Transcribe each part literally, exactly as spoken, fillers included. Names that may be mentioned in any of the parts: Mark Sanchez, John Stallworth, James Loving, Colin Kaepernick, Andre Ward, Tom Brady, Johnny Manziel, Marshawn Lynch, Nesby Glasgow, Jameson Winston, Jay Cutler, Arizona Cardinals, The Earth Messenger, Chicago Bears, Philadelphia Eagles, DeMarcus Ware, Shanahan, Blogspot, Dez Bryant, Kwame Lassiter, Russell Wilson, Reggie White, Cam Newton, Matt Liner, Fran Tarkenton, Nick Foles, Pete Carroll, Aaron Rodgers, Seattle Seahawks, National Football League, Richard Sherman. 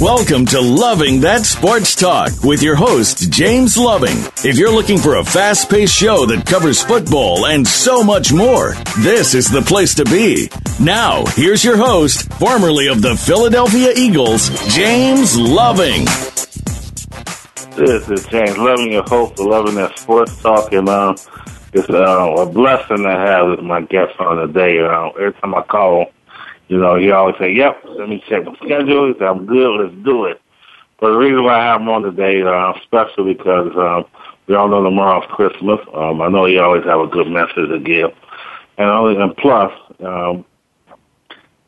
Welcome to Loving That Sports Talk with your host, James Loving. If you're looking for a fast-paced show that covers football and so much more, this is the place to be. Now, here's your host, formerly of the Philadelphia Eagles, James Loving. This is James Loving, your host for Loving That Sports Talk. And um, it's uh, a blessing to have my guest on today. Uh, every time I call him, you know, he always say, yep, let me check the schedule. Said, I'm good, let's do it. But the reason why I have him on today uh, is special because um, we all know tomorrow's Christmas. Um, I know he always have a good message to give. And only, and plus, um,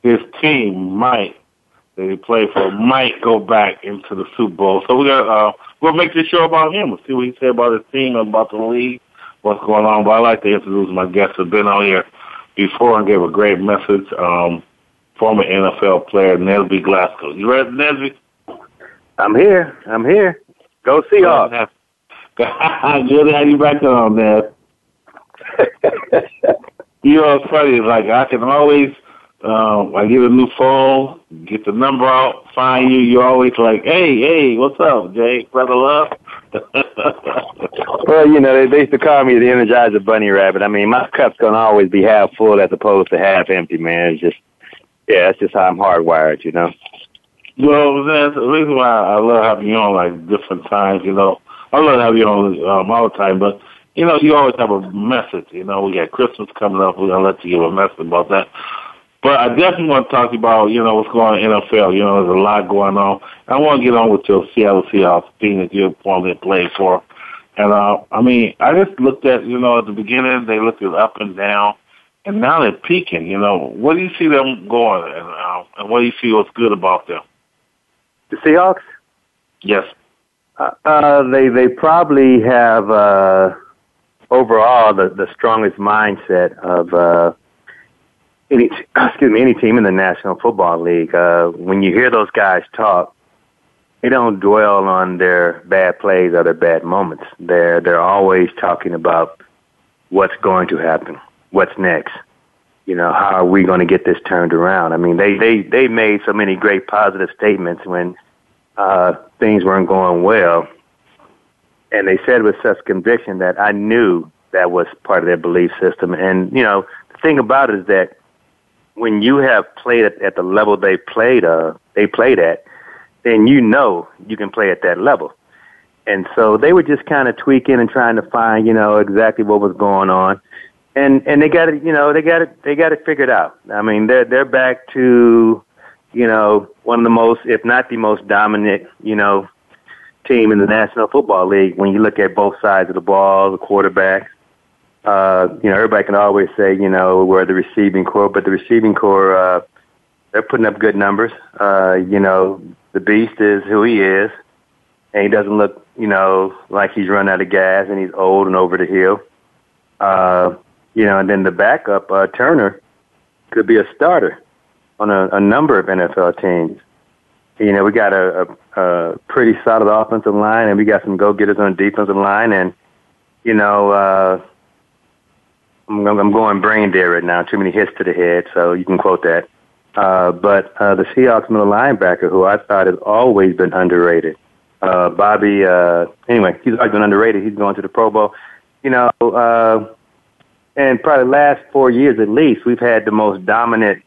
his team might, that he played for, might go back into the Super Bowl. So we got, uh, we'll make this show about him. We'll see what he said about his team, about the league, what's going on. But I like to introduce my guests who've been on here before and gave a great message. Um, Former N F L player Nesby Glasgow. You ready, Nesby? I'm here. I'm here. Go Seahawks. Good to have you back on, man. You know, it's funny. Like, I can always, um, I get a new phone, get the number out, find you. You're always like, hey, hey, what's up, Jay? Brother Love? Well, you know, they, they used to call me the Energizer Bunny Rabbit. I mean, my cup's going to always be half full as opposed to half empty, man. It's just, yeah, that's just how I'm hardwired, you know. Well, that's the reason why I love having you on, like, different times, you know. I love having you on um, all the time, but, you know, you always have a message. You know, we got Christmas coming up. We're going to let you give a message about that. But I definitely want to talk to you about, you know, what's going on in the N F L. You know, there's a lot going on. I want to get on with your Seattle Seahawks team that you formerly played for. And, uh, I mean, I just looked at, you know, at the beginning, they looked at up and down. And now they're peaking, you know. What do you see them going, and, uh, and what do you see what's good about them? The Seahawks? Yes. Uh, uh, they they probably have, uh, overall, the, the strongest mindset of uh, any excuse me any team in the National Football League. Uh, when you hear those guys talk, they don't dwell on their bad plays or their bad moments. They're, they're always talking about what's going to happen. What's next? You know, how are we going to get this turned around? I mean, they, they, they made so many great positive statements when uh, things weren't going well. And they said with such conviction that I knew that was part of their belief system. And, you know, the thing about it is that when you have played at, at the level they played, uh, they played at, then you know you can play at that level. And so they were just kind of tweaking and trying to find, you know, exactly what was going on. And and they got it, you know, they got it, they got it figured out. I mean, they're they're back to, you know, one of the most, if not the most dominant, you know, team in the National Football League. When you look at both sides of the ball, the quarterback, uh, you know, everybody can always say, you know, we're the receiving corps, but the receiving corps, uh, they're putting up good numbers. Uh, you know, the beast is who he is, and he doesn't look, you know, like he's run out of gas and he's old and over the hill. Uh, You know, and then the backup, uh, Turner, could be a starter on a, a number of N F L teams. You know, we got a, a, a pretty solid offensive line, and we got some go-getters on the defensive line. And, you know, uh, I'm, I'm going brain dead right now. Too many hits to the head, so you can quote that. Uh, but uh, the Seahawks middle linebacker, who I thought has always been underrated, uh, Bobby, uh, anyway, he's always been underrated. He's going to the Pro Bowl. You know, uh, and probably last four years at least, we've had the most dominant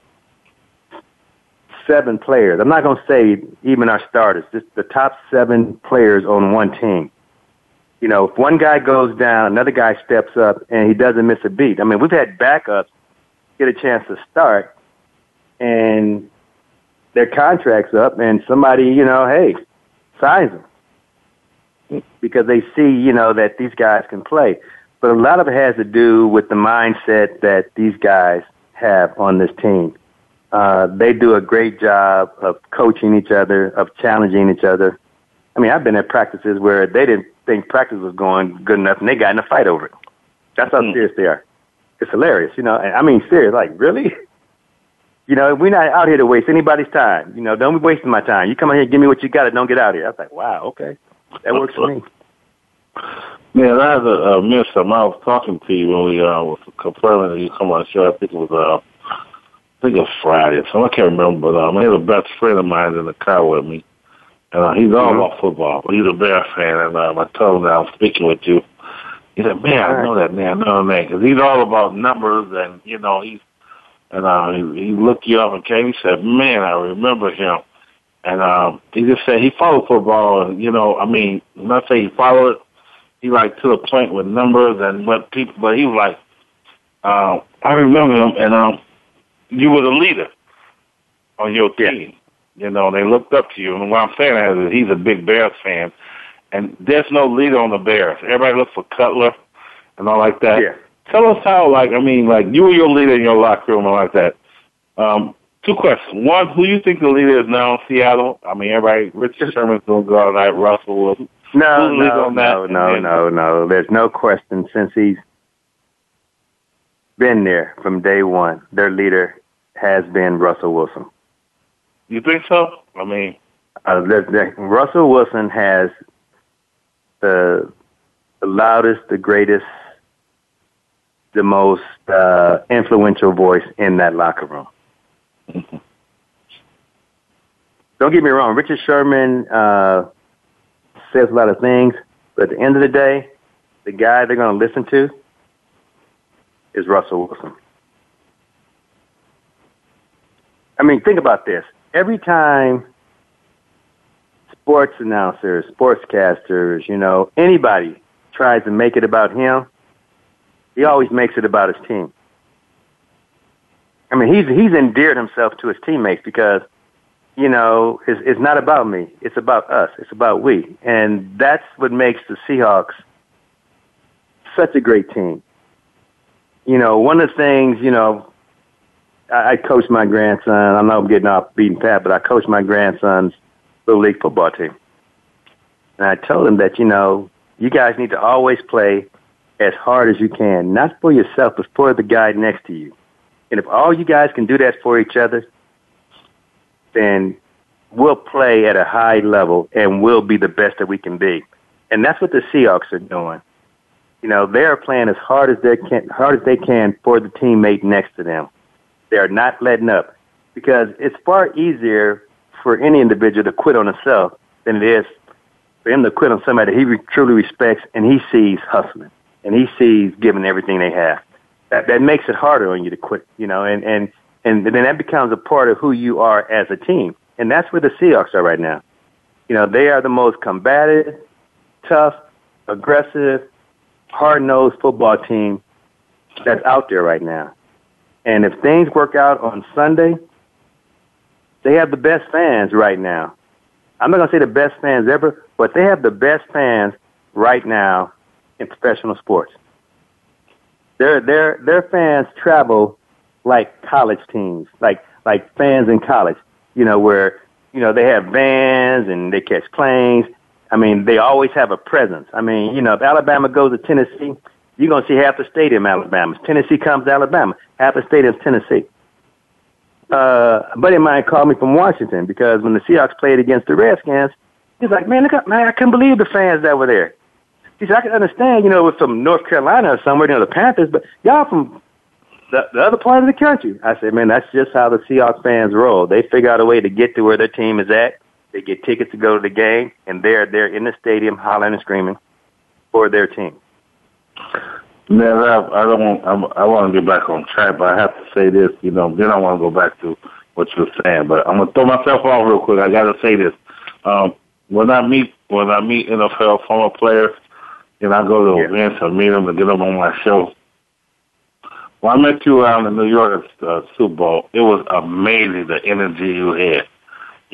seven players. I'm not going to say even our starters, just the top seven players on one team. You know, if one guy goes down, another guy steps up, and he doesn't miss a beat. I mean, we've had backups get a chance to start, and their contract's up and somebody, you know, hey, signs them because they see, you know, that these guys can play. But a lot of it has to do with the mindset that these guys have on this team. Uh, they do a great job of coaching each other, of challenging each other. I mean, I've been at practices where they didn't think practice was going good enough, and they got in a fight over it. That's how mm. serious they are. It's hilarious, you know. I mean, serious, like, really? You know, we're not out here to waste anybody's time. You know, don't be wasting my time. You come out here, give me what you got, and don't get out here. I was like, wow, okay. That works for me. Man, I had a, a miss. I was talking to you when we uh, was confirming that you come on the show. I think it was uh, I think it was Friday or something. I can't remember. But um, I had a best friend of mine in the car with me. And uh, he's all mm-hmm. about football. He's a Bear fan. And um, I told him that I was speaking with you. He said, man, I know that man. I know that man. Because he's all about numbers. And, you know, he's, and uh, he, he looked you up and came. He said, man, I remember him. And um, he just said he followed football. And, you know, I mean, when I say he followed it, he, like, to the point with numbers and what people, but he was like, uh, I remember him. And um, you were the leader on your team. Yeah. You know, they looked up to you. And what I'm saying is he's a big Bears fan. And there's no leader on the Bears. Everybody looks for Cutler and all like that. Yeah. Tell us how, like, I mean, like, you were your leader in your locker room and like that. Um, two questions. One, who do you think the leader is now in Seattle? I mean, everybody, Richard Sherman's going to go out tonight, Russell Wilson. No, Who's no, no, no, then, no, no. There's no question since he's been there from day one. Their leader has been Russell Wilson. You think so? I mean, uh, there's, there, Russell Wilson has the, the loudest, the greatest, the most uh, influential voice in that locker room. Mm-hmm. Don't get me wrong. Richard Sherman uh, says a lot of things, but at the end of the day, the guy they're going to listen to is Russell Wilson. I mean, think about this. Every time sports announcers, sportscasters, you know, anybody tries to make it about him, he always makes it about his team. I mean, he's he's endeared himself to his teammates because, you know, it's, it's not about me. It's about us. It's about we. And that's what makes the Seahawks such a great team. You know, one of the things, you know, I coached my grandson. I know I'm getting off beaten path, but I coached my grandson's little league football team. And I told him that, you know, you guys need to always play as hard as you can, not for yourself, but for the guy next to you. And if all you guys can do that for each other, then we'll play at a high level and we'll be the best that we can be. And that's what the Seahawks are doing. You know, they're playing as hard as they can, hard as they can for the teammate next to them. They are not letting up because it's far easier for any individual to quit on himself than it is for him to quit on somebody he re- truly respects and he sees hustling and he sees giving everything they have. That, that makes it harder on you to quit, you know, and, and, and then that becomes a part of who you are as a team. And that's where the Seahawks are right now. You know, they are the most combative, tough, aggressive, hard-nosed football team that's out there right now. And if things work out on Sunday, they have the best fans right now. I'm not going to say the best fans ever, but they have the best fans right now in professional sports. Their their their fans travel like college teams, like like fans in college, you know, where, you know, they have vans and they catch planes. I mean, they always have a presence. I mean, you know, if Alabama goes to Tennessee, you're going to see half the stadium Alabama. Tennessee comes to Alabama. Half the stadium is Tennessee. Uh, a buddy of mine called me from Washington because when the Seahawks played against the Redskins, he's like, man, look up, man, I couldn't believe the fans that were there. He said, I can understand, you know, with some North Carolina or somewhere, you know, the Panthers, but y'all from the, the other part of the country. I said, man, that's just how the Seahawks fans roll. They figure out a way to get to where their team is at. They get tickets to go to the game, and they're, they're in the stadium hollering and screaming for their team. Man, I, I don't want. I'm, I want to get back on track, but I have to say this. You know, then I want to go back to what you were saying. But I'm gonna throw myself off real quick. I gotta say this. Um, when I meet when I meet N F L former players, and I go to yeah. events and meet them and get them on my show. When I met you around in New York at the uh, Super Bowl, it was amazing the energy you had.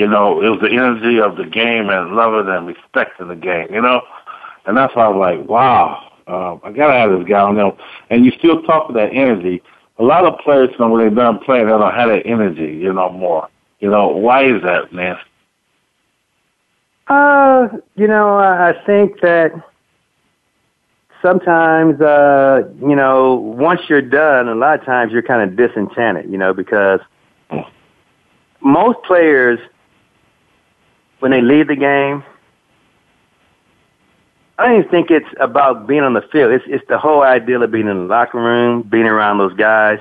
You know, it was the energy of the game and loving and respecting the game, you know. And that's why I was like, wow, um, I got to have this guy on there. And you still talk with that energy. A lot of players, you know, when they're done playing, they don't have that energy, you know, more. You know, why is that, man? Uh, you know, I think that sometimes, uh, you know, once you're done, a lot of times you're kind of disenchanted, you know, because most players, when they leave the game, I don't even think it's about being on the field. It's it's the whole idea of being in the locker room, being around those guys,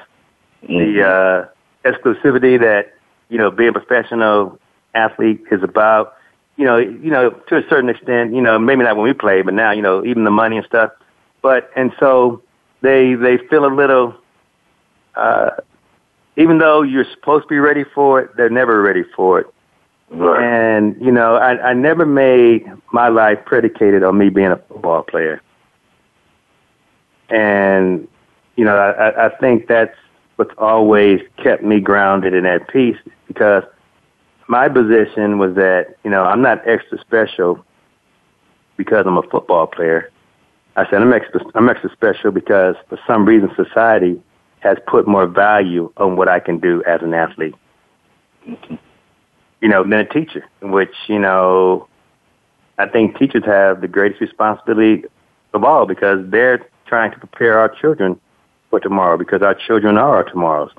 mm-hmm. the uh, exclusivity that, you know, being a professional athlete is about. You know, you know, to a certain extent, you know, maybe not when we played, but now, you know, even the money and stuff. But and so they they feel a little, uh, even though you're supposed to be ready for it, they're never ready for it. Right. And, you know, I, I never made my life predicated on me being a football player. And, you know, I, I think that's what's always kept me grounded in that piece, because my position was that, you know, I'm not extra special because I'm a football player. I said I'm extra, I'm extra special because for some reason society has put more value on what I can do as an athlete. Mm-hmm. You know, than a teacher, which, you know, I think teachers have the greatest responsibility of all, because they're trying to prepare our children for tomorrow, because our children are our tomorrows.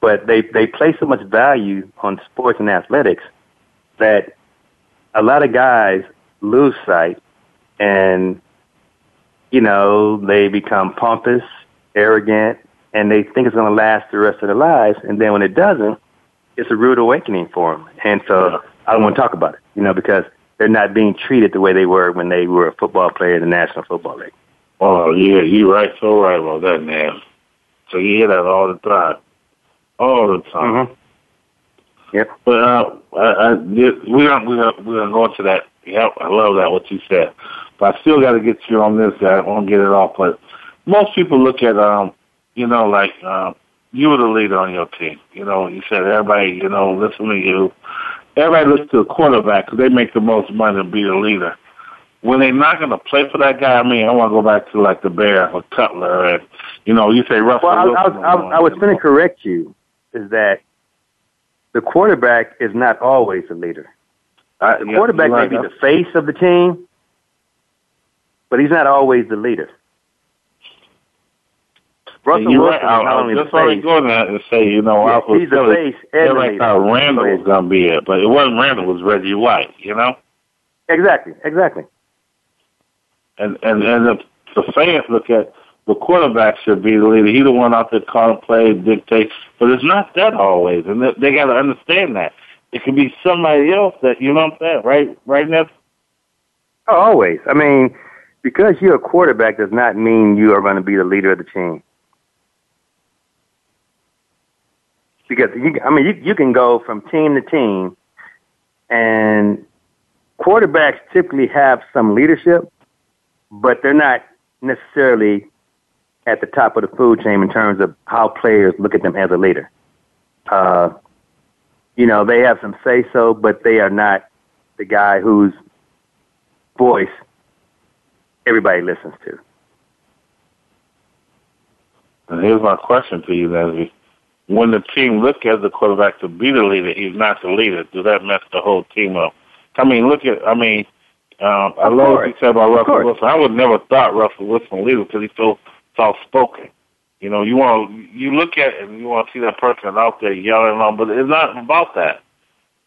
But they, they place so much value on sports and athletics that a lot of guys lose sight and, you know, they become pompous, arrogant, and they think it's going to last the rest of their lives. And then when it doesn't, it's a rude awakening for them. And so I don't want to talk about it, you know, because they're not being treated the way they were when they were a football player in the National Football League. Oh, yeah, you're right, so right about that, man. So you hear that all the time. All the time. Mm-hmm. Yep. But uh, I, I, we're going we're gonna, we're gonna go into that. Yep, I love that, what you said. But I still got to get you on this, guy. I won't get it off. But most people look at, um, you know, like, um, you were the leader on your team. You know, you said everybody, you know, listen to you. Everybody looks to the quarterback because they make the most money to be the leader. When they're not going to play for that guy, I mean, I want to go back to, like, the Bears or Cutler. And, you know, you say Russell Wilson. Well, I, I, I, I was going to correct you, is that the quarterback is not always the leader. Uh, the yeah, quarterback right may be the face of the team, but he's not always the leader. Russell Wilson right. I, I, That's why we go there and say, you know, yeah, I was he's telling the face and like how Randall was going to be it, but it wasn't Randall, it was Reggie White, you know? Exactly, exactly. And and, and the, the fans look at the quarterback should be the leader. He's the one out there calling plays, dictates, but it's not that always, and they, they got to understand that. It could be somebody else that, you know what I'm saying, right, right, Ness? Oh, always. I mean, because you're a quarterback does not mean you are going to be the leader of the team. Because, you, I mean, you, you can go from team to team, and quarterbacks typically have some leadership, but they're not necessarily at the top of the food chain in terms of how players look at them as a leader. Uh, you know, they have some say-so, but they are not the guy whose voice everybody listens to. And here's my question to you, Nesby. When the team look at the quarterback to be the leader, he's not the leader. Does that mess the whole team up? I mean, look at, I mean, um, I love what you said about Russell Wilson. I would never thought Russell Wilson was a leader because he's so soft-spoken. You know, you want to, you look at it and you want to see that person out there yelling on, but it's not about that.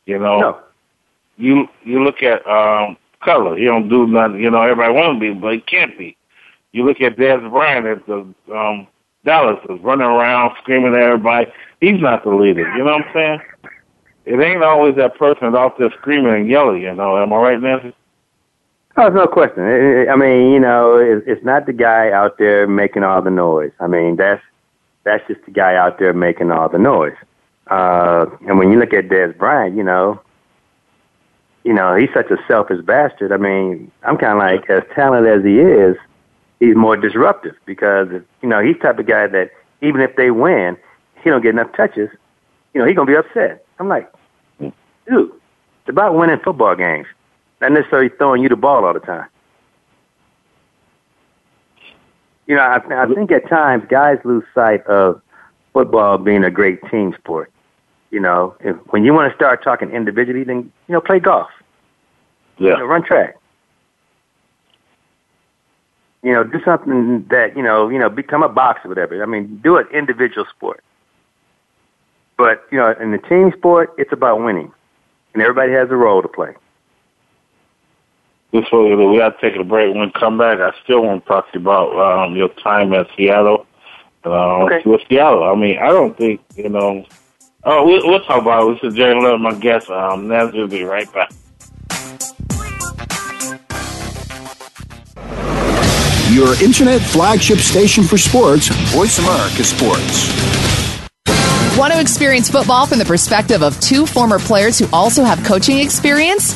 You know, no. you you look at um, Cutler. He don't do nothing. You know, everybody wants to be, but he can't be. You look at Dez Bryant at the um, Dallas is running around screaming at everybody. He's not the leader. You know what I'm saying? It ain't always that person out there screaming and yelling. You know, am I right, Nancy? Oh, there's no question. I mean, you know, it's not the guy out there making all the noise. I mean, that's that's just the guy out there making all the noise. Uh, and when you look at Dez Bryant, you know, you know, he's such a selfish bastard. I mean, I'm kind of like, as talented as he is, he's more disruptive because, you know, he's the type of guy that even if they win, he don't get enough touches, you know, he's going to be upset. I'm like, dude, It's about winning football games, not necessarily throwing you the ball all the time. You know, I, I think at times guys lose sight of football being a great team sport. You know, if, when you want to start talking individually, then, you know, play golf. Yeah. You know, run track. You know, do something that, you know, you know, become a boxer or whatever. I mean, do an individual sport. But, you know, in the team sport, it's about winning. And everybody has a role to play. This week, we got to take a break. When we come back, I still want to talk to you about um, your time at Seattle. Uh, okay. With Seattle. I mean, I don't think, you know. Oh, we, we'll talk about it. This is Jay Love, my guest. Um, Naz will be right back. Your internet flagship station for sports, Voice America Sports. Want to experience football from the perspective of two former players who also have coaching experience?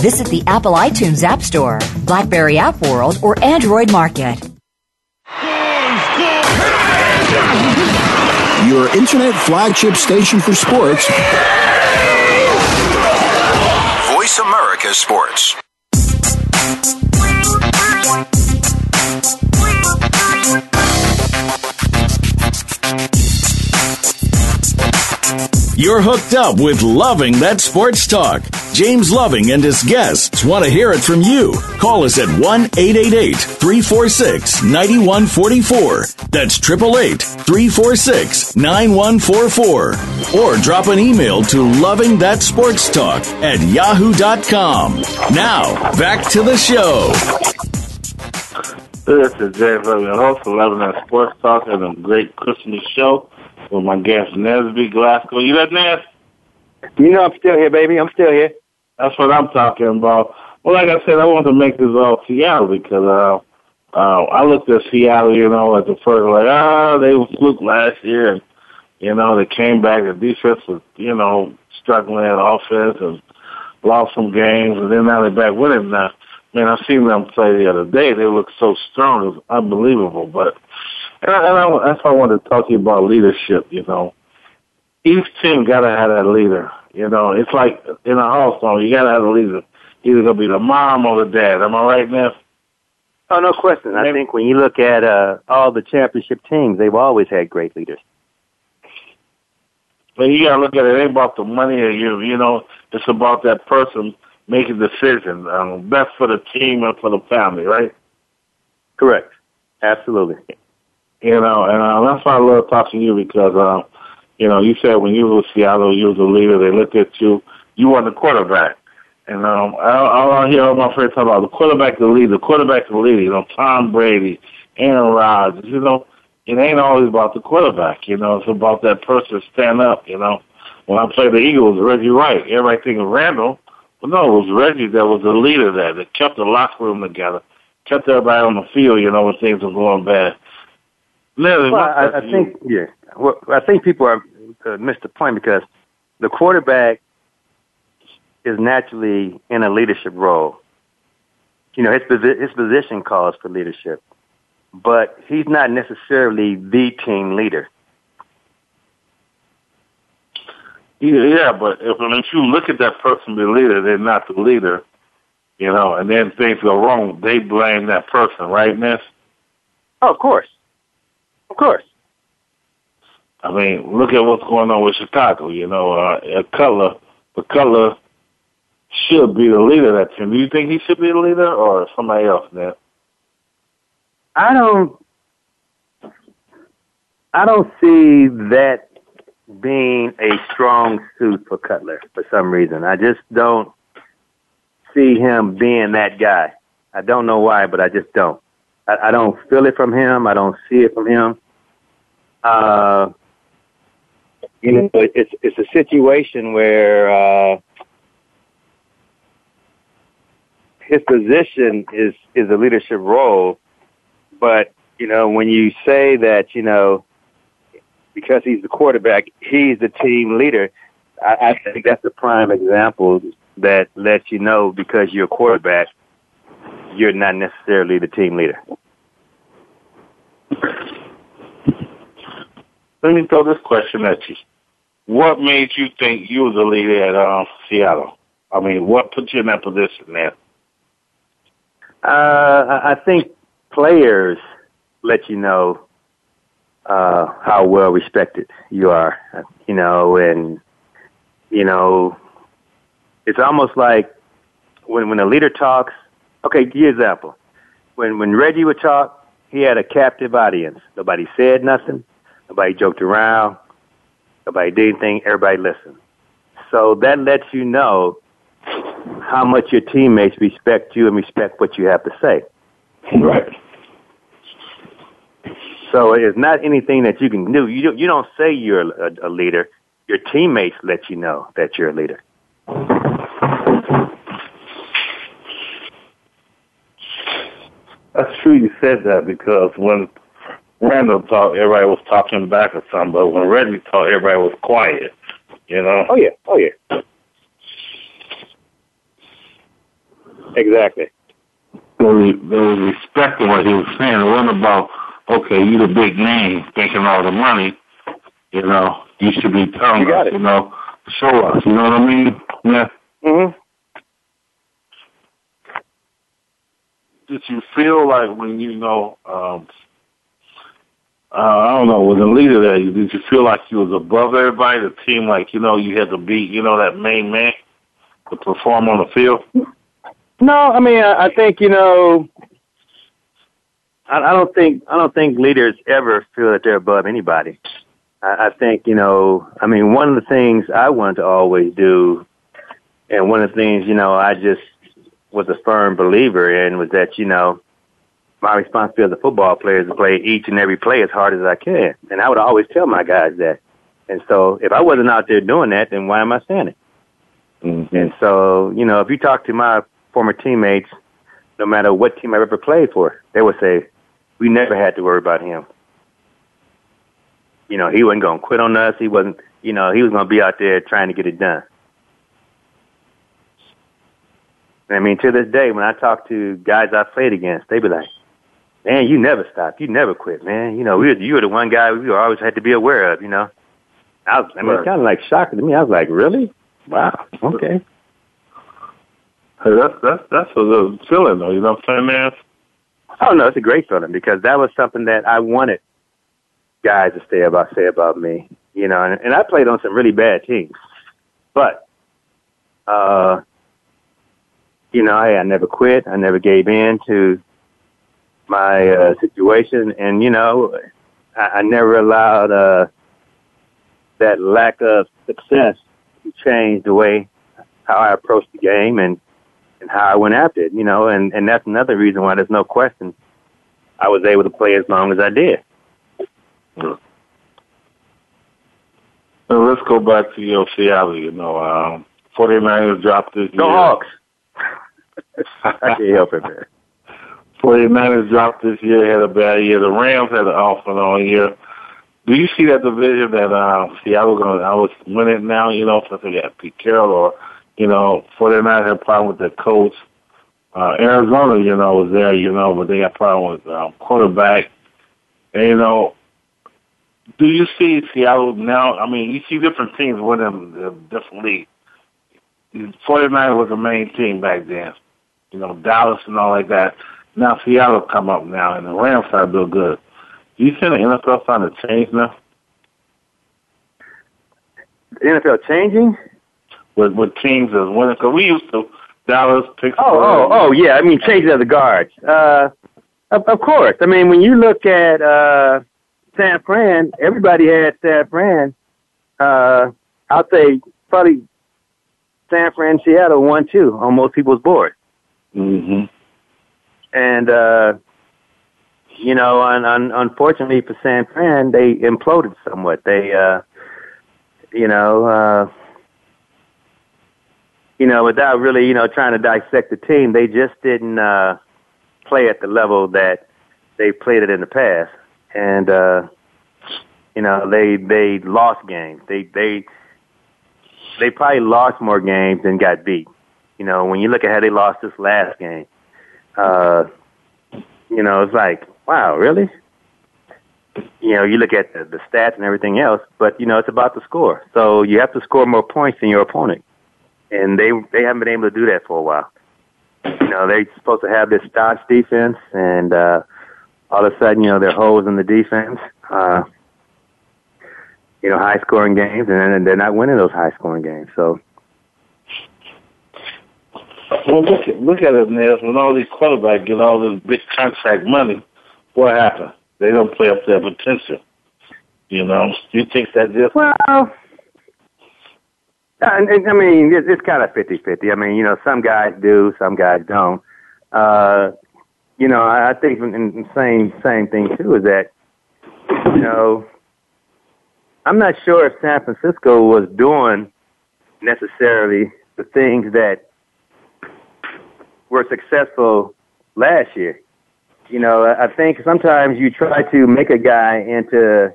Visit the Apple iTunes App Store, BlackBerry App World, or Android Market. Your internet flagship station for sports. Voice America Sports. You're hooked up with Loving That Sports Talk. James Loving and his guests want to hear it from you. Call us at one eight eight eight, three four six, nine one four four. That's eight eight eight, three four six, nine one four four. Or drop an email to lovingthatsportstalk at yahoo dot com. Now, back to the show. This is James Loving, the host of Loving That Sports Talk and a great Christmas show with my guest, Nesby Glasgow. You there, Nes? You know I'm still here, baby. I'm still here. That's what I'm talking about. Well, like I said, I want to make this all Seattle because uh, uh, I looked at Seattle, you know, at the first, like, ah, oh, they were fluke last year. And, you know, they came back. The defense was, you know, struggling at offense and lost some games. And then now they're back with him now. Man, I seen them play the other day. They looked so strong. It was unbelievable. But and, I, and I, that's why I wanted to talk to you about leadership, you know. Each team got to have that leader. You know, it's like in a household, you got to have a leader. Either going to be the mom or the dad. Am I right, Ness? Oh, no question. I think when you look at uh, all the championship teams, they've always had great leaders. But you got to look at it. It ain't about the money or you. You know, it's about that person making decisions. Um, best for the team and for the family, right? Correct. Absolutely. You know, and uh, that's why I love talking to you because um, – you know, you said when you were Seattle, you was a leader. They looked at you. You were the quarterback. And um, I, I hear all my friends talk about the quarterback to lead, the quarterback to lead. You know, Tom Brady, Aaron Rodgers. You know, it ain't always about the quarterback. You know, it's about that person stand up. You know, when I played the Eagles, Reggie White. Everybody think of Randall, but no, it was Reggie that was the leader there. That kept the locker room together, kept everybody on the field. You know, when things were going bad. Well, I, I think yeah. Well, I think people are uh, missed the point because the quarterback is naturally in a leadership role. You know, his his position calls for leadership, but he's not necessarily the team leader. Yeah, but if, if you look at that person the leader, they're not the leader, you know, and then things go wrong, they blame that person, right, Ness? Oh, of course. Of course. I mean, look at what's going on with Chicago, you know, uh, Cutler, but Cutler should be the leader of that team. Do you think he should be the leader or somebody else, Ness? I don't, I don't see that being a strong suit for Cutler for some reason. I just don't see him being that guy. I don't know why, but I just don't. I, I don't feel it from him. I don't see it from him. Uh, you know, it's it's a situation where uh, his position is, is a leadership role, but, you know, when you say that, you know, because he's the quarterback, he's the team leader. I, I think that's a prime example that lets you know because you're a quarterback, you're not necessarily the team leader. Let me throw this question at you. What made you think you were the leader at uh, Seattle? I mean, what put you in that position there? Uh, I think players let you know uh how well respected you are, you know, and you know it's almost like when when a leader talks. Okay, give you an example. When when Reggie would talk, he had a captive audience. Nobody said nothing, nobody joked around, nobody did anything, everybody listened. So that lets you know how much your teammates respect you and respect what you have to say. Right. So it's not anything that you can do. You don't, you don't say you're a, a leader. Your teammates let you know that you're a leader. That's true you said that because when Randall talked, everybody was talking back or something. But when Reggie talked, everybody was quiet, you know? Oh, yeah. Oh, yeah. Exactly. They were respecting what he was saying. It wasn't about... okay, you the big name, making all the money, you know, you should be telling you us, it. you know, show us, you know what I mean? Yeah. Mm-hmm. Did you feel like when, you know, um, uh, I don't know, with the leader there, did you feel like you was above everybody, the team, like, you know, you had to be, you know, that main man to perform on the field? No, I mean, I, I think, you know, I don't think I don't think leaders ever feel that they're above anybody. I, I think, you know, I mean, one of the things I wanted to always do, and one of the things, you know, I just was a firm believer in was that, you know, my responsibility as a football player is to play each and every play as hard as I can. And I would always tell my guys that. And so if I wasn't out there doing that, then why am I standing? Mm-hmm. And so, you know, if you talk to my former teammates, no matter what team I ever played for, they would say, we never had to worry about him. You know, he wasn't going to quit on us. He wasn't, you know, he was going to be out there trying to get it done. And I mean, to this day, when I talk to guys I played against, they be like, man, you never stopped. You never quit, man. You know, we were, you were the one guy we always had to be aware of, you know. I, was, I mean, it's kind of like shocking to me. I was like, really? Wow. Okay. Hey, that's, that's, that's a feeling, though. You know what I'm saying, man? Oh, no, it's a great feeling because that was something that I wanted guys to say about, say about me, you know, and, and I played on some really bad teams, but, uh, you know, I, I never quit. I never gave in to my uh, situation. And, you know, I, I never allowed uh, that lack of success to change the way how I approached the game and and how I went after it, you know, and, and that's another reason why there's no question I was able to play as long as I did. Well, let's go back to your Seattle, you know. Um, forty-niners dropped this year. Go Hawks! I can't help it, man. forty-niners dropped this year, had a bad year. The Rams had an off and on year. Do you see that division that uh, Seattle going to win it now, you know, since they got Pete Carroll or, you know, forty-niners had a problem with their coach. Uh, Arizona, you know, was there, you know, but they got a problem with um, quarterback. And, you know, do you see Seattle now? I mean, you see different teams winning the different league. forty-niners was the main team back then. You know, Dallas and all like that. Now Seattle come up now, and the Rams started to do good. Do you think the N F L starting to change now? The N F L changing? With, with teams as winning. Because we used to, Dallas, Pittsburgh. Oh, oh, oh, yeah. I mean, changing of the guards. Uh, of, of course. I mean, when you look at uh, San Fran, everybody had San Fran. Uh, I'll say probably San Fran, Seattle, one two on most people's boards. Mm-hmm. And, uh, you know, un- un- unfortunately for San Fran, they imploded somewhat. They, uh, you know, uh, you know, without really, you know, trying to dissect the team, they just didn't uh, play at the level that they played it in the past. And, uh, you know, they they lost games. They they they probably lost more games than got beat. You know, when you look at how they lost this last game. Uh, you know, it's like, wow, really? You know, you look at the, the stats and everything else, but, you know, it's about the score. So you have to score more points than your opponent. And they they haven't been able to do that for a while. You know, they're supposed to have this staunch defense, and uh, all of a sudden, you know, there are holes in the defense. Uh, you know, high-scoring games, and they're not winning those high-scoring games. So, well, look at, look at it, Nels. When all these quarterbacks get all this big contract money, what happened? They don't play up their potential. You know, you think that just... Well, I mean, it's kind of fifty-fifty. I mean, you know, some guys do, some guys don't. Uh, you know, I think the same, same thing, too, is that, you know, I'm not sure if San Francisco was doing necessarily the things that were successful last year. You know, I think sometimes you try to make a guy into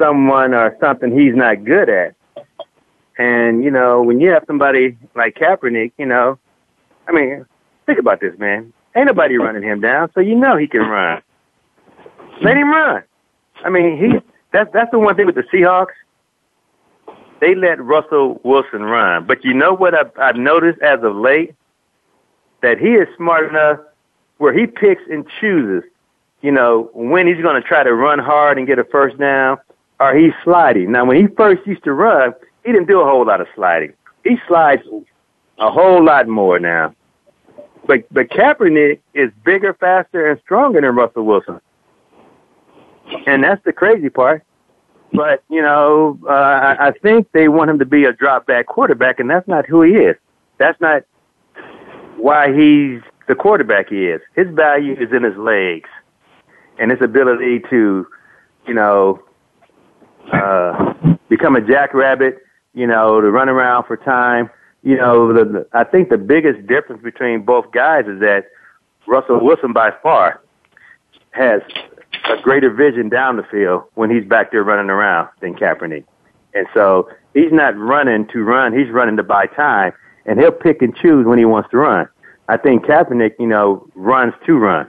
someone or something he's not good at. And, you know, when you have somebody like Kaepernick, you know, I mean, think about this, man. Ain't nobody running him down, so you know he can run. Let him run. I mean, he that's, that's the one thing with the Seahawks. They let Russell Wilson run. But you know what I've, I've noticed as of late? That he is smart enough where he picks and chooses, you know, when he's going to try to run hard and get a first down, or he's sliding. Now, when he first used to run, he didn't do a whole lot of sliding. He slides a whole lot more now. But but Kaepernick is bigger, faster, and stronger than Russell Wilson. And that's the crazy part. But, you know, uh, I, I think they want him to be a drop-back quarterback, and that's not who he is. That's not why he's the quarterback he is. His value is in his legs and his ability to, you know, uh, become a jackrabbit, you know, to run around for time. You know, the, the, I think the biggest difference between both guys is that Russell Wilson by far has a greater vision down the field when he's back there running around than Kaepernick. And so he's not running to run. He's running to buy time. And he'll pick and choose when he wants to run. I think Kaepernick, you know, runs to run.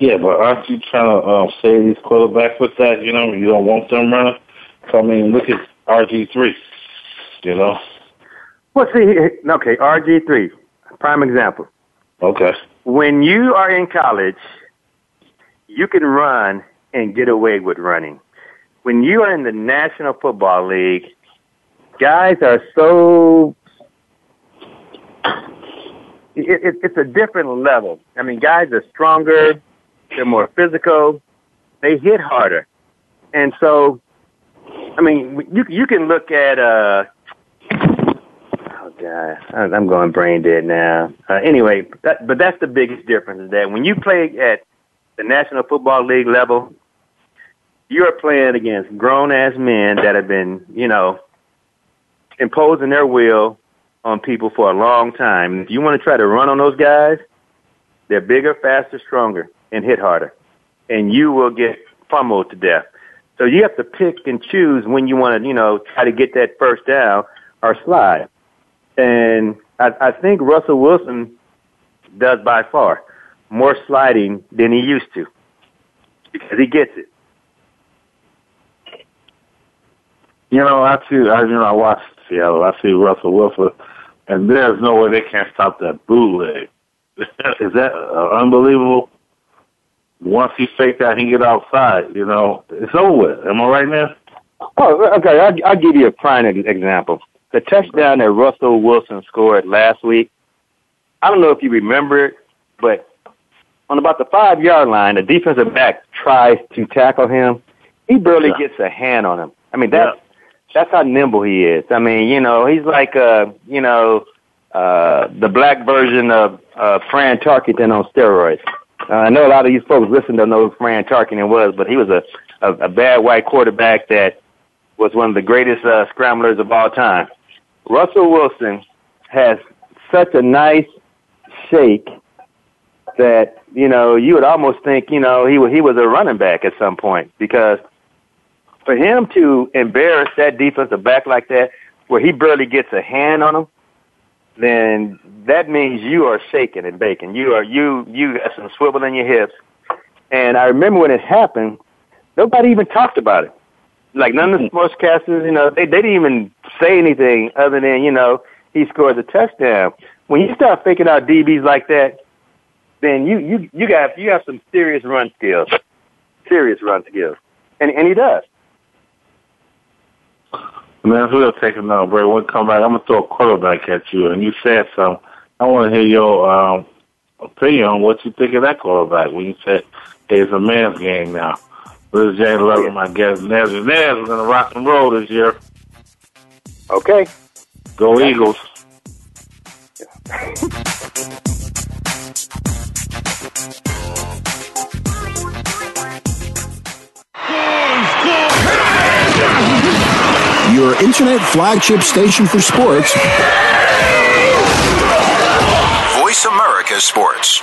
Yeah, but aren't you trying to um, save these quarterbacks with that? You know, you don't want them running. So, I mean, look at R G three, you know. Well, see, okay, R G three, prime example. Okay. When you are in college, you can run and get away with running. When you are in the National Football League, guys are so, it, it, it's a different level. I mean, guys are stronger, they're more physical, they hit harder. And so, I mean, you you can look at, uh, oh, God, I'm going brain dead now. Uh, anyway, that, but that's the biggest difference is that when you play at the National Football League level, you're playing against grown-ass men that have been, you know, imposing their will on people for a long time. And if you want to try to run on those guys, they're bigger, faster, stronger, and hit harder. And you will get fumbled to death. So you have to pick and choose when you want to, you know, try to get that first down or slide. And I, I think Russell Wilson does by far more sliding than he used to because he gets it. You know, I see, I, you know, I watch Seattle. I see Russell Wilson, and there's no way they can't stop that bootleg. Is that uh, unbelievable? Once he faked out, he get outside. You know, it's over. Am I right now? Oh, okay. I'll, I'll give you a prime example. The touchdown that Russell Wilson scored last week, I don't know if you remember it, but on about the five-yard line, the defensive back tries to tackle him. He barely yeah. gets a hand on him. I mean, that's yeah. that's how nimble he is. I mean, you know, he's like, uh, you know, uh, the black version of uh, Fran Tarkenton on steroids. Uh, I know a lot of these folks listen to know who Fran Tarkenton was, but he was a, a, a bad white quarterback that was one of the greatest uh, scramblers of all time. Russell Wilson has such a nice shake that, you know, you would almost think, you know, he he was a running back at some point, because for him to embarrass that defensive back like that, where he barely gets a hand on him, then that means you are shaking and baking. You are you you got some swivel in your hips. And I remember when it happened, nobody even talked about it. Like, none of the sportscasters, you know, they, they didn't even say anything other than, you know, he scored a touchdown. When you start faking out D Bs like that, then you you you got you have some serious run skills, serious run skills, and and he does. Man, we're going to take another break. When we come back, I'm going to throw a quarterback at you. And you said something. I want to hear your um, opinion on what you think of that quarterback when you said, hey, it's a man's game now. This is James Loving, yeah. my guest. Nesby. Nesby, we're going to rock and roll this year. Okay. Go yeah. Eagles. Yeah. Your internet flagship station for sports. Voice America Sports.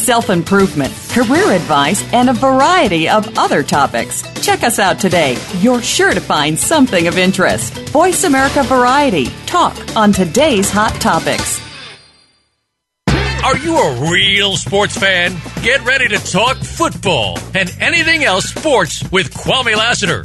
self-improvement, career advice, and a variety of other topics. Check us out today. You're sure to find something of interest. Voice America Variety. Talk on today's hot topics. Are you a real sports fan? Get ready to talk football and anything else sports with Kwame Lassiter.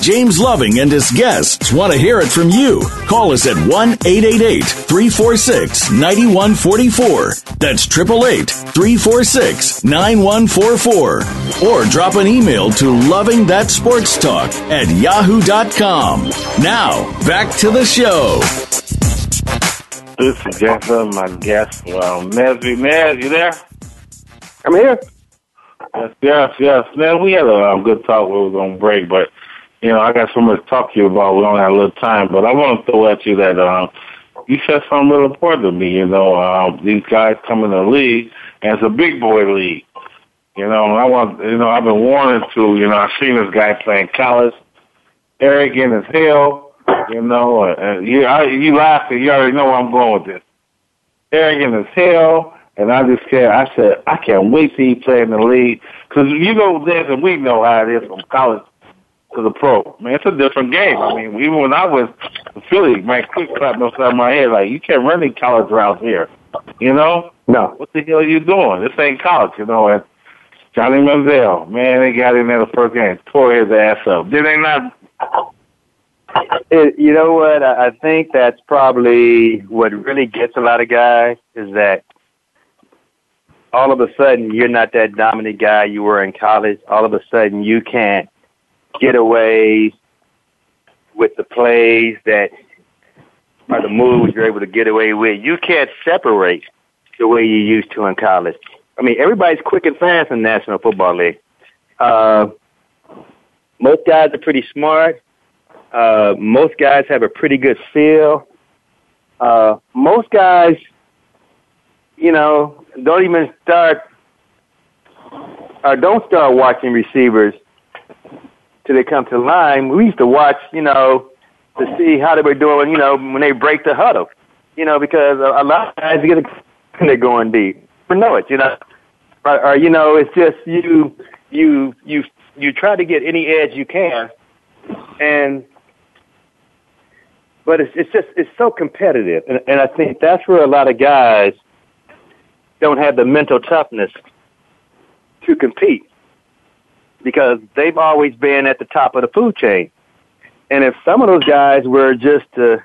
James Loving and his guests want to hear it from you. Call us at one eight eight eight, three four six, nine one four four. That's eight eight eight, three four six, nine one four four. Or drop an email to loving that sports talk at yahoo dot com. Now, back to the show. This is James Loving, my guest. Well, Nesby, Nesby, you there? I'm here. Yes, yes, yes. Man, we had a um, good talk where we were going to break, but, you know, I got so much to talk to you about. We only had a little time, but I want to throw at you that um, you said something real important to me. You know, um, these guys come in the league, and it's a big boy league. You know, and I want, you know, I've been warning to, you know, I've seen this guy playing college, arrogant as hell, you know, and you, I, you laughing, you already know where I'm going with this. Arrogant as hell. And I just can't, I said, I can't wait till he play in the league. Because you know this, and we know how it is from college to the pro. Man, it's a different game. I mean, even when I was in Philly, man, quick clap upside my head, like, you can't run any college routes here. You know? No. What the hell are you doing? This ain't college, you know. And Johnny Manziel, man, they got in there the first game, tore his ass up. Did they not? It, you know what? I think that's probably what really gets a lot of guys is that all of a sudden, you're not that dominant guy you were in college. All of a sudden, you can't get away with the plays that are the moves you're able to get away with. You can't separate the way you used to in college. I mean, everybody's quick and fast in the National Football League. Uh, most guys are pretty smart. Uh, most guys have a pretty good feel. Uh, most guys, you know, Don't even start, or don't start watching receivers till they come to line. We used to watch, you know, to see how they were doing, you know, when they break the huddle, you know, because a lot of guys get they're going deep. But know it, you know, or, or you know, it's just you, you, you, you try to get any edge you can, and but it's it's just it's so competitive, and, and I think that's where a lot of guys don't have the mental toughness to compete because they've always been at the top of the food chain. And if some of those guys were just, uh,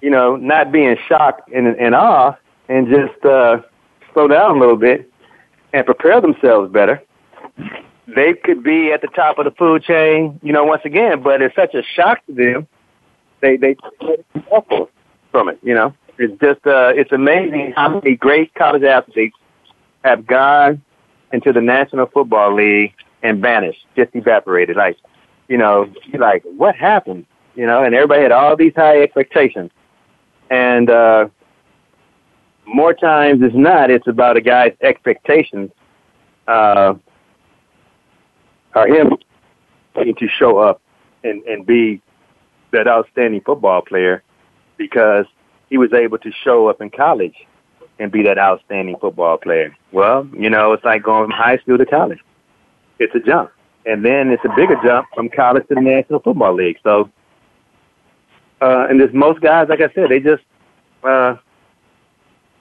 you know, not being shocked and in awe and just uh, slow down a little bit and prepare themselves better, they could be at the top of the food chain, you know, once again. But it's such a shock to them, they they get awful from it, you know. It's just, uh, it's amazing how many great college athletes have gone into the National Football League and vanished, just evaporated. Like, you know, you're like, what happened? You know, and everybody had all these high expectations. And uh, more times than not, it's about a guy's expectations uh, or him to show up and, and be that outstanding football player because he was able to show up in college and be that outstanding football player. Well, you know, it's like going from high school to college. It's a jump. And then it's a bigger jump from college to the National Football League. So, uh, and there's most guys, like I said, they just, uh,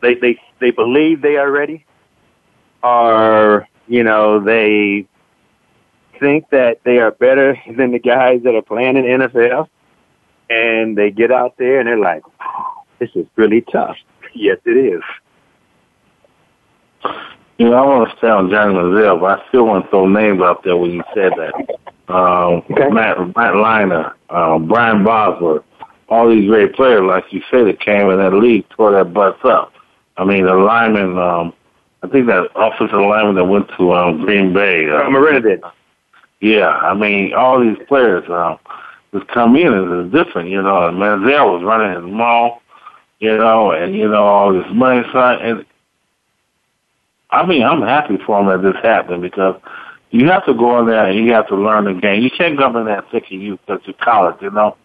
they, they, they believe they are ready or, you know, they think that they are better than the guys that are playing in the N F L. And they get out there and they're like, this is really tough. Yes, it is. You know, I want to sound Johnny Manziel, but I still want to throw names out there when you said that. Um, okay. Matt, Matt Liner, um, Brian Bosworth, all these great players, like you say, that came in that league, tore that butts up. I mean, the lineman, um, I think that offensive lineman that went to um, Green Bay. Uh, Meredith. Yeah, I mean, all these players um, just come in and it's different, you know. Manziel was running his mouth. You know, and, you know, all this money side. And, I mean, I'm happy for him that this happened because you have to go in there and you have to learn the game. You can't go in there thinking you such a college, you know.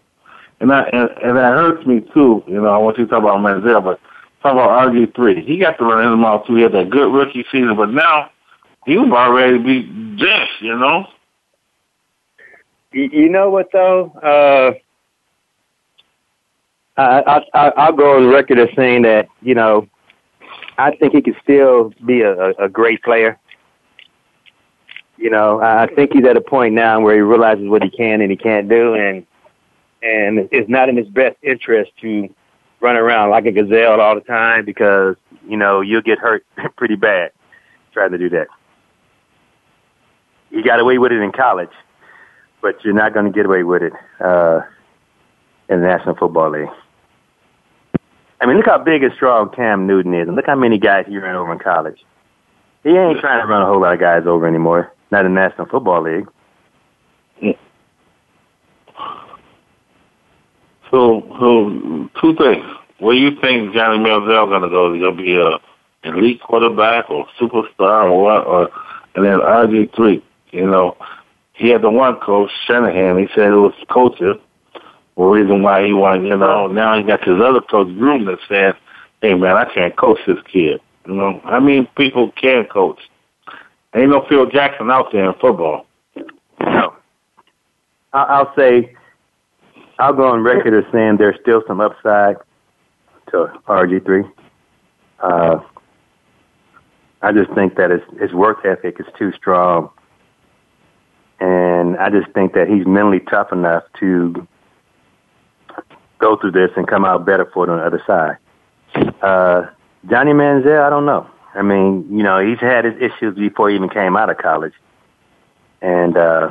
And that, and, and that hurts me, too. You know, I want you to talk about Manziel, but talk about R G three. He got to learn his mouth, too. He had that good rookie season, but now he was already beat this, you know. You know what, though? Uh I, I, I'll go on the record as saying that, you know, I think he could still be a, a great player. You know, I think he's at a point now where he realizes what he can and he can't do, and and it's not in his best interest to run around like a gazelle all the time because, you know, you'll get hurt pretty bad trying to do that. You got away with it in college, but you're not going to get away with it uh, in the National Football League. I mean, look how big and strong Cam Newton is, and look how many guys he ran over in college. He ain't trying to run a whole lot of guys over anymore, not in the National Football League. Yeah. So, so, two things. Where do you think Johnny Manziel going to go? Is he going to be an elite quarterback or superstar or what? Or, and then R G three, you know, he had the one coach, Shanahan. He said it was culture, the reason why he wanted, you know. Now he got this other coach, Groom, that said, hey, man, I can't coach this kid. You know, I mean, people can coach. Ain't no Phil Jackson out there in football. No. I'll say, I'll go on record as saying there's still some upside to R G three. Uh, I just think that his, his work ethic is too strong. And I just think that he's mentally tough enough to go through this and come out better for it on the other side. Uh, Johnny Manziel, I don't know. I mean, you know, he's had his issues before he even came out of college. And, uh,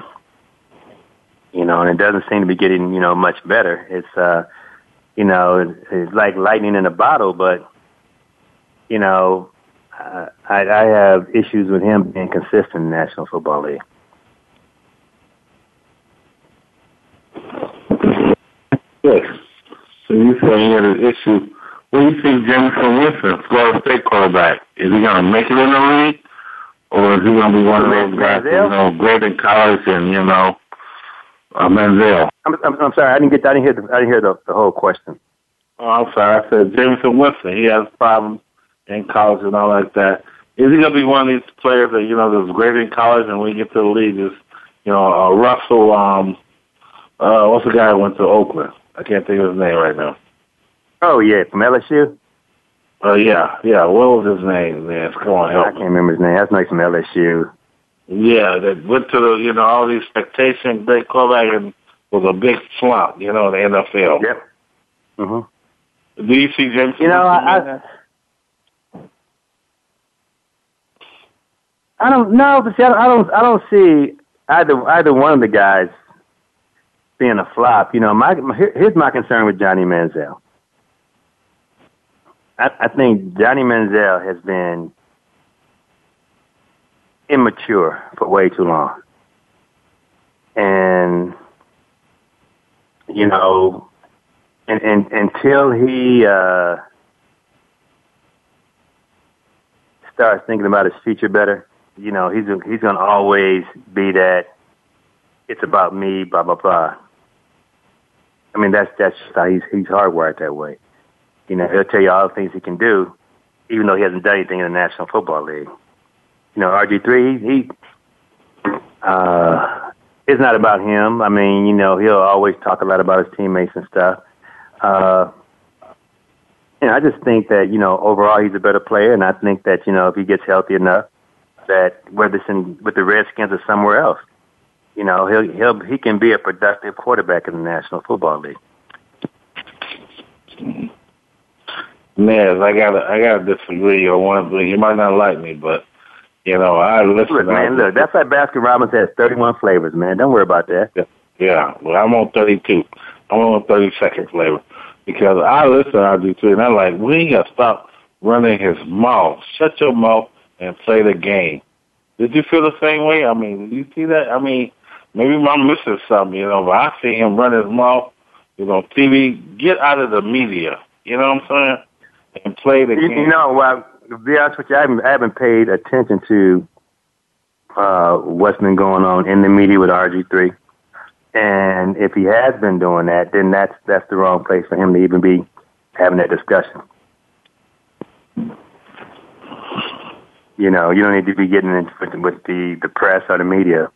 you know, and it doesn't seem to be getting, you know, much better. It's, uh, you know, it's like lightning in a bottle, but, you know, Uh, I, I have issues with him being consistent in the National Football League. Yes. So you say he had an issue. What do you think Jameson Winston, Florida State quarterback, is he going to make it in the league? Or is he going to be one of those guys, you know, great in college and, you know, uh, Manziel? I'm, I'm, I'm sorry, I didn't get. I didn't hear the, I didn't hear the, the whole question. Oh, I'm sorry. I said Jameson Winston, he has problems in college and all like that. Is he going to be one of these players that, you know, that's great in college and when you get to the league is, you know, uh, Russell, um, uh, what's the guy who went to Oakland? I can't think of his name right now. Oh, yeah, from L S U? Oh, uh, yeah, yeah. What was his name, man? Come on, help I can't remember his name. That's like from L S U. Yeah, that went to the, you know, all these expectations, big quarterback, and was a big slump, you know, in the N F L. Yep. Mm-hmm. Do you see James? You know, I... I I don't know, but see, I don't, I don't, I don't see either either one of the guys being a flop. You know, my, my here's my concern with Johnny Manziel. I, I think Johnny Manziel has been immature for way too long, and you know, and, and until he. Uh, starts thinking about his future better. You know, he's he's going to always be that, it's about me, blah, blah, blah. I mean, that's that's how he's, he's hardwired that way. You know, he'll tell you all the things he can do, even though he hasn't done anything in the National Football League. You know, R G three, he, he uh, it's not about him. I mean, you know, he'll always talk a lot about his teammates and stuff. Uh, and I just think that, you know, overall he's a better player, and I think that, you know, if he gets healthy enough, that whether it's in, with the Redskins or somewhere else, you know, he'll, he'll, he can be a productive quarterback in the National Football League. Man, I gotta, I gotta disagree. Or one, you might not like me, but you know, I listen. Look, man, look, that's why Baskin Robbins has thirty-one flavors, man. Don't worry about that. Yeah, yeah. Well, I'm on thirty-two. I'm on thirty-second flavor because I listen. I do too, and I'm like, we ain't gotta stop running his mouth. Shut your mouth and play the game. Did you feel the same way? I mean, did you see that? I mean, maybe I'm missing something, you know, but I see him run his mouth, you know, T V, get out of the media, you know what I'm saying, and play the you, game. You know, well, to be honest with you, I haven't, I haven't paid attention to uh, what's been going on in the media with R G three. And if he has been doing that, then that's, that's the wrong place for him to even be having that discussion. You know, you don't need to be getting into it with the, the press or the media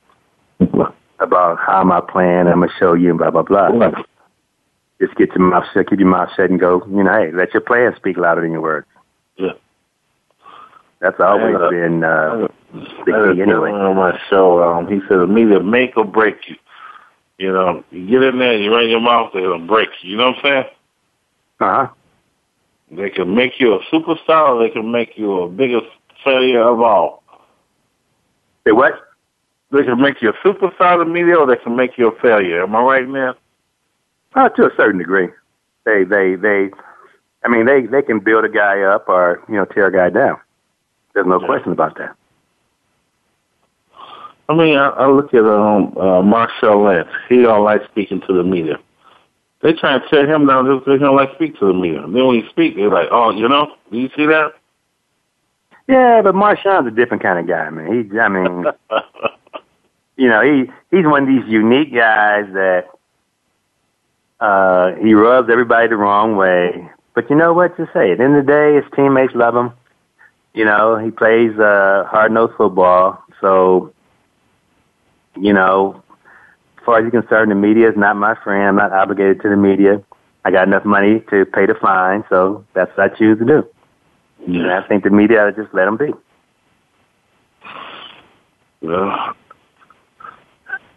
about how am I playing, I'm going to show you, and blah, blah, blah. Yeah. Just get your mouth shut, keep your mouth shut and go, you know, hey, let your players speak louder than your words. Yeah. That's always a, been uh, the key anyway. On my show, um, he said, I'm either make or break you. You know, you get in there, you run your mouth, it'll break you. You know what I'm saying? Uh-huh. They can make you a superstar, or they can make you a biggest failure of all. They what? They can make you a superstar of the media, or they can make you a failure. Am I right, man? Uh, to a certain degree. They, they, they, I mean, they, they can build a guy up or, you know, tear a guy down. There's no yeah. question about that. I mean, I, I look at um, uh, Marshawn Lynch. He don't like speaking to the media. They try to tear him down just because he don't like to speak to the media. Then when he speaks, they're like, oh, you know, do you see that? Yeah, but Marshawn's a different kind of guy, man. He, I mean, you know, he he's one of these unique guys that uh, he rubs everybody the wrong way. But you know what to say. At the end of the day, his teammates love him. You know, he plays uh, hard-nosed football. So, you know, as far as you're concerned, the media is not my friend. I'm not obligated to the media. I got enough money to pay the fine, so that's what I choose to do. Yeah. And I think the media ought to just let them be. Well,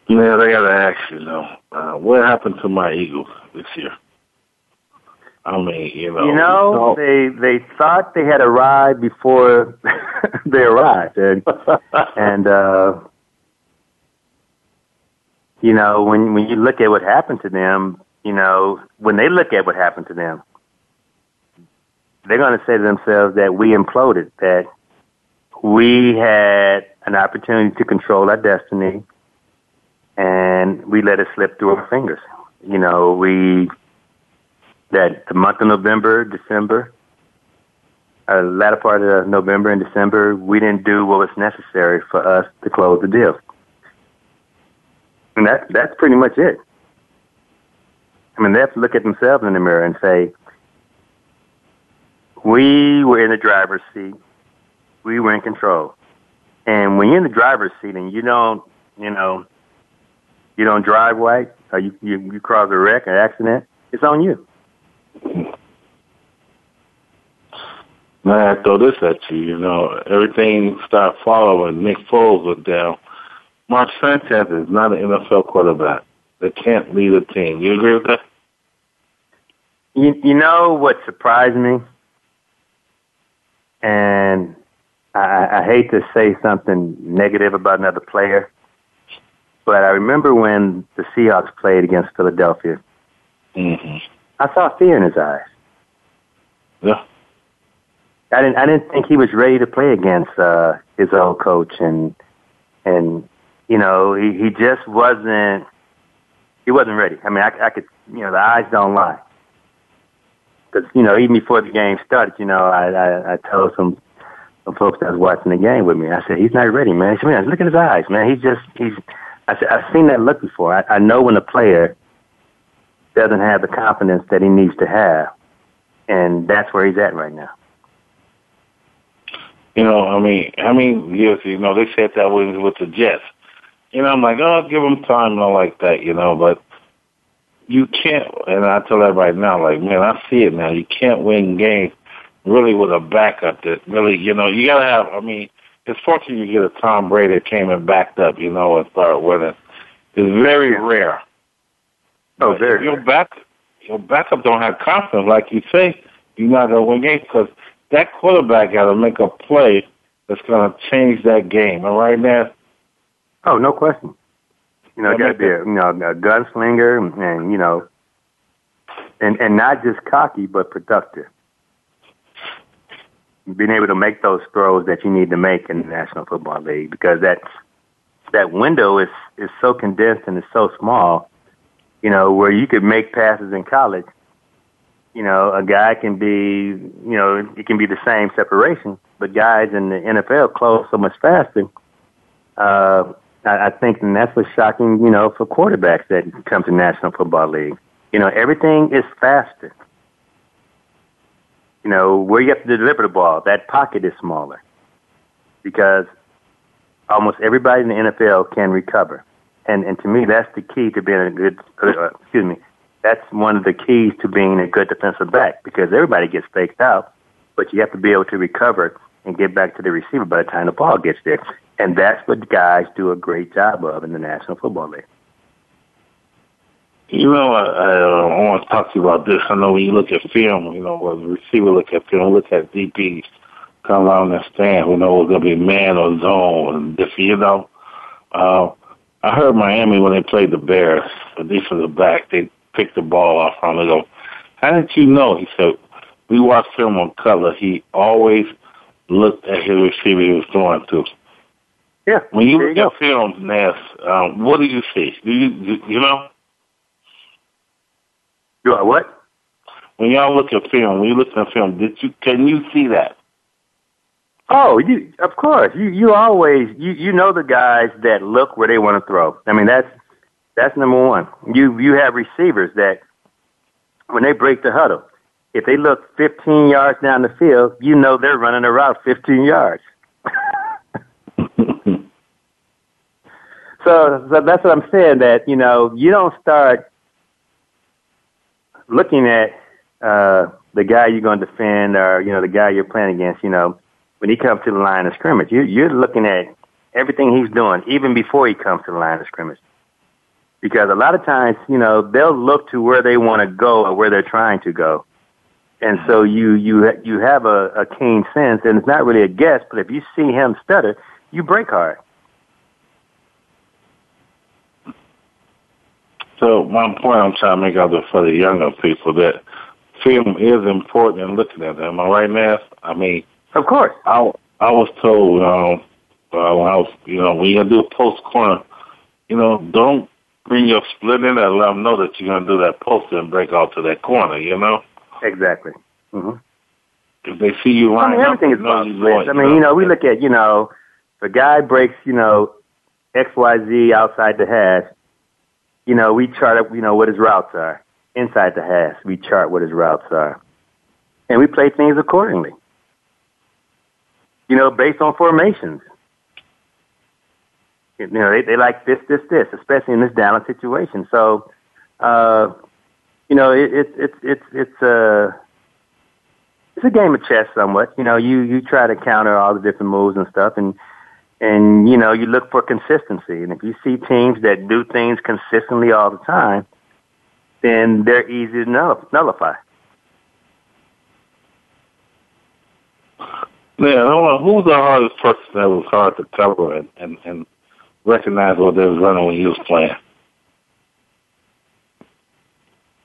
man, I got to ask you, though, uh, what happened to my Eagles this year? I mean, you know. You know, they, they thought they had arrived before they arrived. And, and uh, you know, when, when you look at what happened to them, you know, when they look at what happened to them, they're going to say to themselves that we imploded, that we had an opportunity to control our destiny, and we let it slip through our fingers. You know, we, that the month of November, December, or the latter part of November and December, we didn't do what was necessary for us to close the deal. And that, that's pretty much it. I mean, they have to look at themselves in the mirror and say, we were in the driver's seat. We were in control. And when you're in the driver's seat and you don't, you know, you don't drive right, or you, you, you cause a wreck or accident, it's on you. Man, I throw this at you, you know. Everything started following. Nick Foles was down. Mark Sanchez is not an N F L quarterback. They can't lead a team. You agree with that? You, you know what surprised me? And I, I hate to say something negative about another player, but I remember when the Seahawks played against Philadelphia. Mm-hmm. I saw fear in his eyes. Yeah. I didn't. I didn't think he was ready to play against uh, his old coach, and and you know he, he just wasn't. He wasn't ready. I mean, I, I could. You know, the eyes don't lie. Because, you know, even before the game started, you know, I, I, I told some, some folks that was watching the game with me. I said, he's not ready, man. I said, man, look at his eyes, man. He's just, he's, I said, I've seen that look before. I, I know when a player doesn't have the confidence that he needs to have, and that's where he's at right now. You know, I mean, I mean, yes, you know, they said that with, with the Jets. You know, I'm like, oh, give him time and all like that, you know, but you can't, and I tell everybody now, like, man, I see it now. You can't win games really with a backup that really, you know, you got to have, I mean, it's fortunate you get a Tom Brady that came and backed up, you know, and started winning. It's very rare. Oh, but very your back, your backup don't have confidence. Like you say, you're not going to win games because that quarterback got to make a play that's going to change that game. All right, man? Oh, no question. You know, got to be a, you know, a gunslinger, and, and you know, and and not just cocky, but productive. Being able to make those throws that you need to make in the National Football League, because that that window is is so condensed and it's so small. You know, where you could make passes in college, you know, a guy can be, you know, it can be the same separation, but guys in the N F L close so much faster. Uh, I think, and that's what's shocking, you know, for quarterbacks that come to National Football League. You know, everything is faster. You know, where you have to deliver the ball, that pocket is smaller because almost everybody in the N F L can recover. And and to me, that's the key to being a good, uh, excuse me, that's one of the keys to being a good defensive back because everybody gets faked out, but you have to be able to recover and get back to the receiver by the time the ball gets there. And that's what guys do a great job of in the National Football League. You know, I, I, I want to talk to you about this. I know when you look at film, you know, when the receiver look at film, look at D Bs, come around that stand, we know what's going to be man or zone. And if, you know, uh, I heard Miami when they played the Bears, the defensive back, they picked the ball off from him. How did you know? He said, we watched film on Cutler. He always looked at his receiver he was going to. Yeah. When you look at film, Ness, um, what do you see? Do you, do, you know? What? When y'all look at film, when you look at film, did you can you see that? Oh, you, of course. You you always you, you know the guys that look where they want to throw. I mean that's that's number one. You you have receivers that when they break the huddle, if they look fifteen yards down the field, you know they're running a route fifteen yards. so, so that's what I'm saying. That you know you don't start looking at uh, the guy you're going to defend or, you know, the guy you're playing against, you know, when he comes to the line of scrimmage, you, you're looking at everything he's doing even before he comes to the line of scrimmage. Because a lot of times, you know, they'll look to where they want to go or where they're trying to go. And so you you you have a, a keen sense, and it's not really a guess, but if you see him stutter, you break hard. So my point I'm trying to make out there for the younger people that film is important in looking at it. Am I right, Matt? I mean, of course. I, I was told um, uh, when I was, you know, when you do a post corner, you know, don't bring your split in there. Let them know that you're going to do that post and break out to that corner. You know. Exactly. Mm-hmm. If they see you lining up, everything is about splits. I mean, you know, we look at, you know, if a guy breaks, you know, X Y Z outside the hash. You know, we chart up, you know, what his routes are. Inside the hash, we chart what his routes are. And we play things accordingly. You know, based on formations. You know, they, they like this, this, this, especially in this down situation. So, uh, you know, it, it, it, it, it's a, it's a game of chess somewhat. You know, you, you try to counter all the different moves and stuff, and And, you know, you look for consistency. And if you see teams that do things consistently all the time, then they're easy to null- nullify. Yeah, who's the hardest person that was hard to cover and, and, and recognize what they was running when he was playing?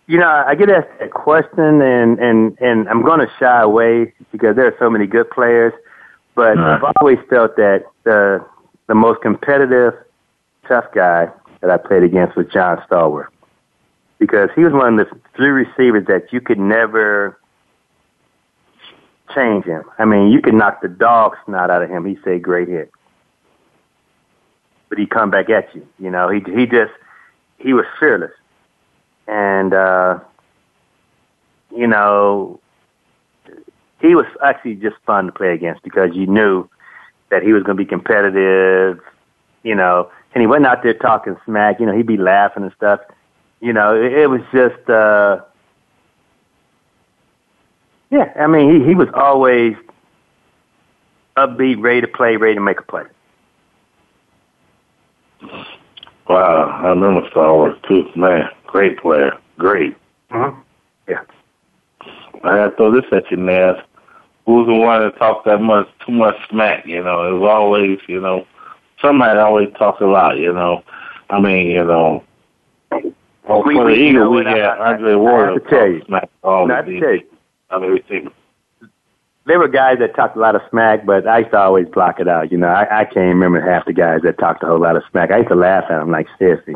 You know, I get asked that question, and, and, and I'm going to shy away because there are so many good players. But I've always felt that the the most competitive, tough guy that I played against was John Stallworth, because he was one of the three receivers that you could never change him. I mean, you could knock the dog snot out of him. He'd say, great hit. But he'd come back at you. You know, he he just, he was fearless. And, uh, you know... he was actually just fun to play against because you knew that he was going to be competitive, you know, and he wasn't out there talking smack, you know, he'd be laughing and stuff. You know, it, it was just, uh, yeah, I mean, he, he was always upbeat, ready to play, ready to make a play. Wow, I remember Star too. Man, great player, great. Mm-hmm. Yeah. I got to throw this at you, Naz. Who's the one that talked that much, too much smack, you know? It was always, you know, somebody always talks a lot, you know? I mean, you know, well, we, for the Eagles, we had Andre Ward talk smack all the time. I mean, there were guys that talked a lot of smack, but I used to always block it out, you know? I, I can't remember half the guys that talked a whole lot of smack. I used to laugh at them, like, seriously.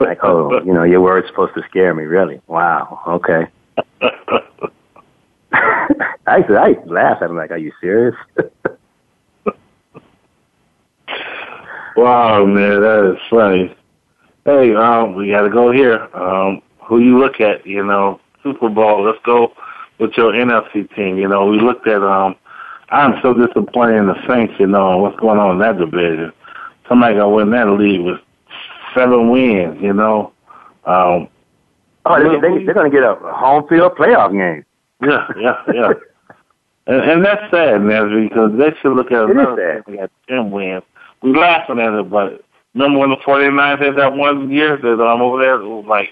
Like, oh, you know, your word's supposed to scare me, really? Wow, okay. I used to, I used to laugh at him like, are you serious? Wow, man, that is funny. Hey, um, we got to go here. Um, who you look at, you know, Super Bowl, let's go with your N F C team. You know, we looked at, um, I'm so disappointed in the Saints, you know, what's going on in that division. Somebody going to win that league with seven wins, you know. Um, Oh, they, they, they're going to get a home field playoff game. Yeah, yeah, yeah. And, and that's sad, Nesby, because they should look at another thing. We got ten wins. We laughing at it, but remember when the 49ers had that one year that I'm um, over there? It was like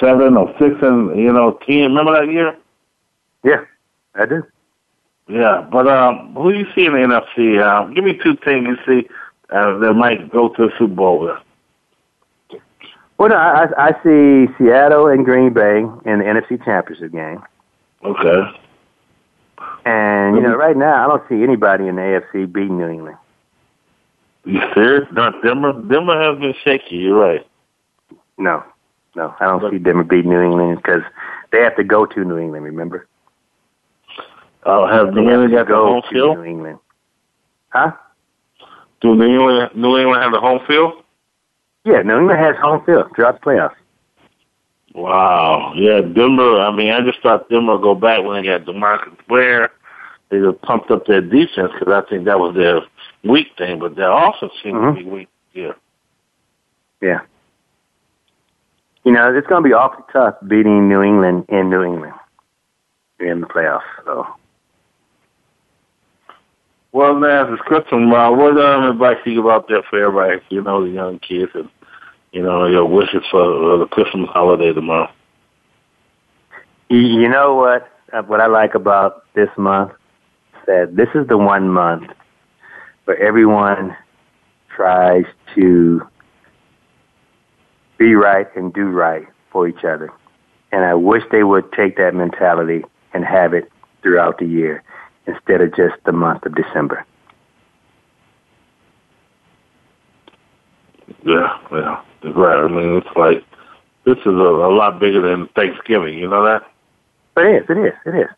seven or six and, you know, ten. Remember that year? Yeah, I do. Yeah, but um, who do you see in the N F C? Um, give me two teams you see uh, that might go to the Super Bowl with. Well, I, I see Seattle and Green Bay in the N F C Championship game. Okay. And, you know, right now, I don't see anybody in the A F C beating New England. You serious? Not Denver? Denver has been shaky, you're right. No, no, I don't but, see Denver beating New England because they have to go to New England, remember? Oh, uh, have New England got the home field? New England. Huh? Do New England, New England have the home field? Yeah, New England has home field throughout the playoffs. Wow. Yeah, Denver, I mean, I just thought Denver would go back when they got DeMarcus Ware. They just pumped up their defense because I think that was their weak thing, but their offense seemed mm-hmm. to be weak. Yeah. Yeah. You know, it's going to be awfully tough beating New England in New England in the playoffs, so. Well, man, it's Christian, Rob. What um, advice do you give out there for everybody, you know, the young kids and, you know, your wishes for uh, the Christmas holiday tomorrow? You know what? What I like about this month is that this is the one month where everyone tries to be right and do right for each other. And I wish they would take that mentality and have it throughout the year instead of just the month of December. Yeah, yeah. Right. I mean, it's like, this is a, a lot bigger than Thanksgiving, you know that? It is, it is, it is.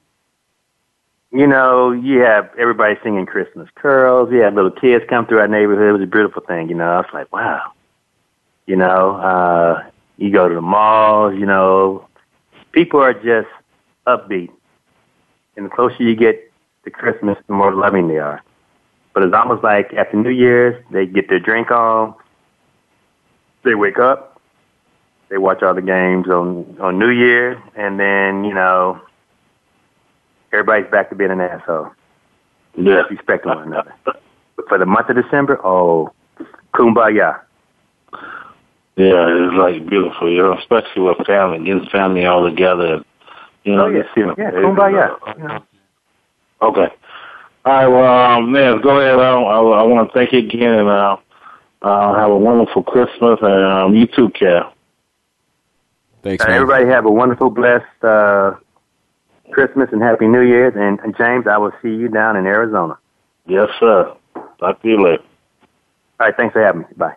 You know, you have everybody singing Christmas carols, you have little kids come through our neighborhood, it was a beautiful thing, you know, I was like, wow. You know, uh, you go to the malls, you know, people are just upbeat. And the closer you get to Christmas, the more loving they are. But it's almost like after New Year's, they get their drink on, they wake up, they watch all the games on, on New Year, and then, you know, everybody's back to being an asshole. Yeah. Just respecting one another. But for the month of December, oh, kumbaya. Yeah, it's like beautiful, you know, especially with family, getting family all together. You know, oh, yeah, you know, yeah, kumbaya. You know. Okay. All right, well, um, man, go ahead. I, I, I want to thank you again, and uh, uh, have a wonderful Christmas, and um, you too, Cal. Thanks, man. Uh, everybody have a wonderful, blessed uh, Christmas and Happy New Year's. And, and, James, I will see you down in Arizona. Yes, sir. Talk to you later. All right, thanks for having me. Bye.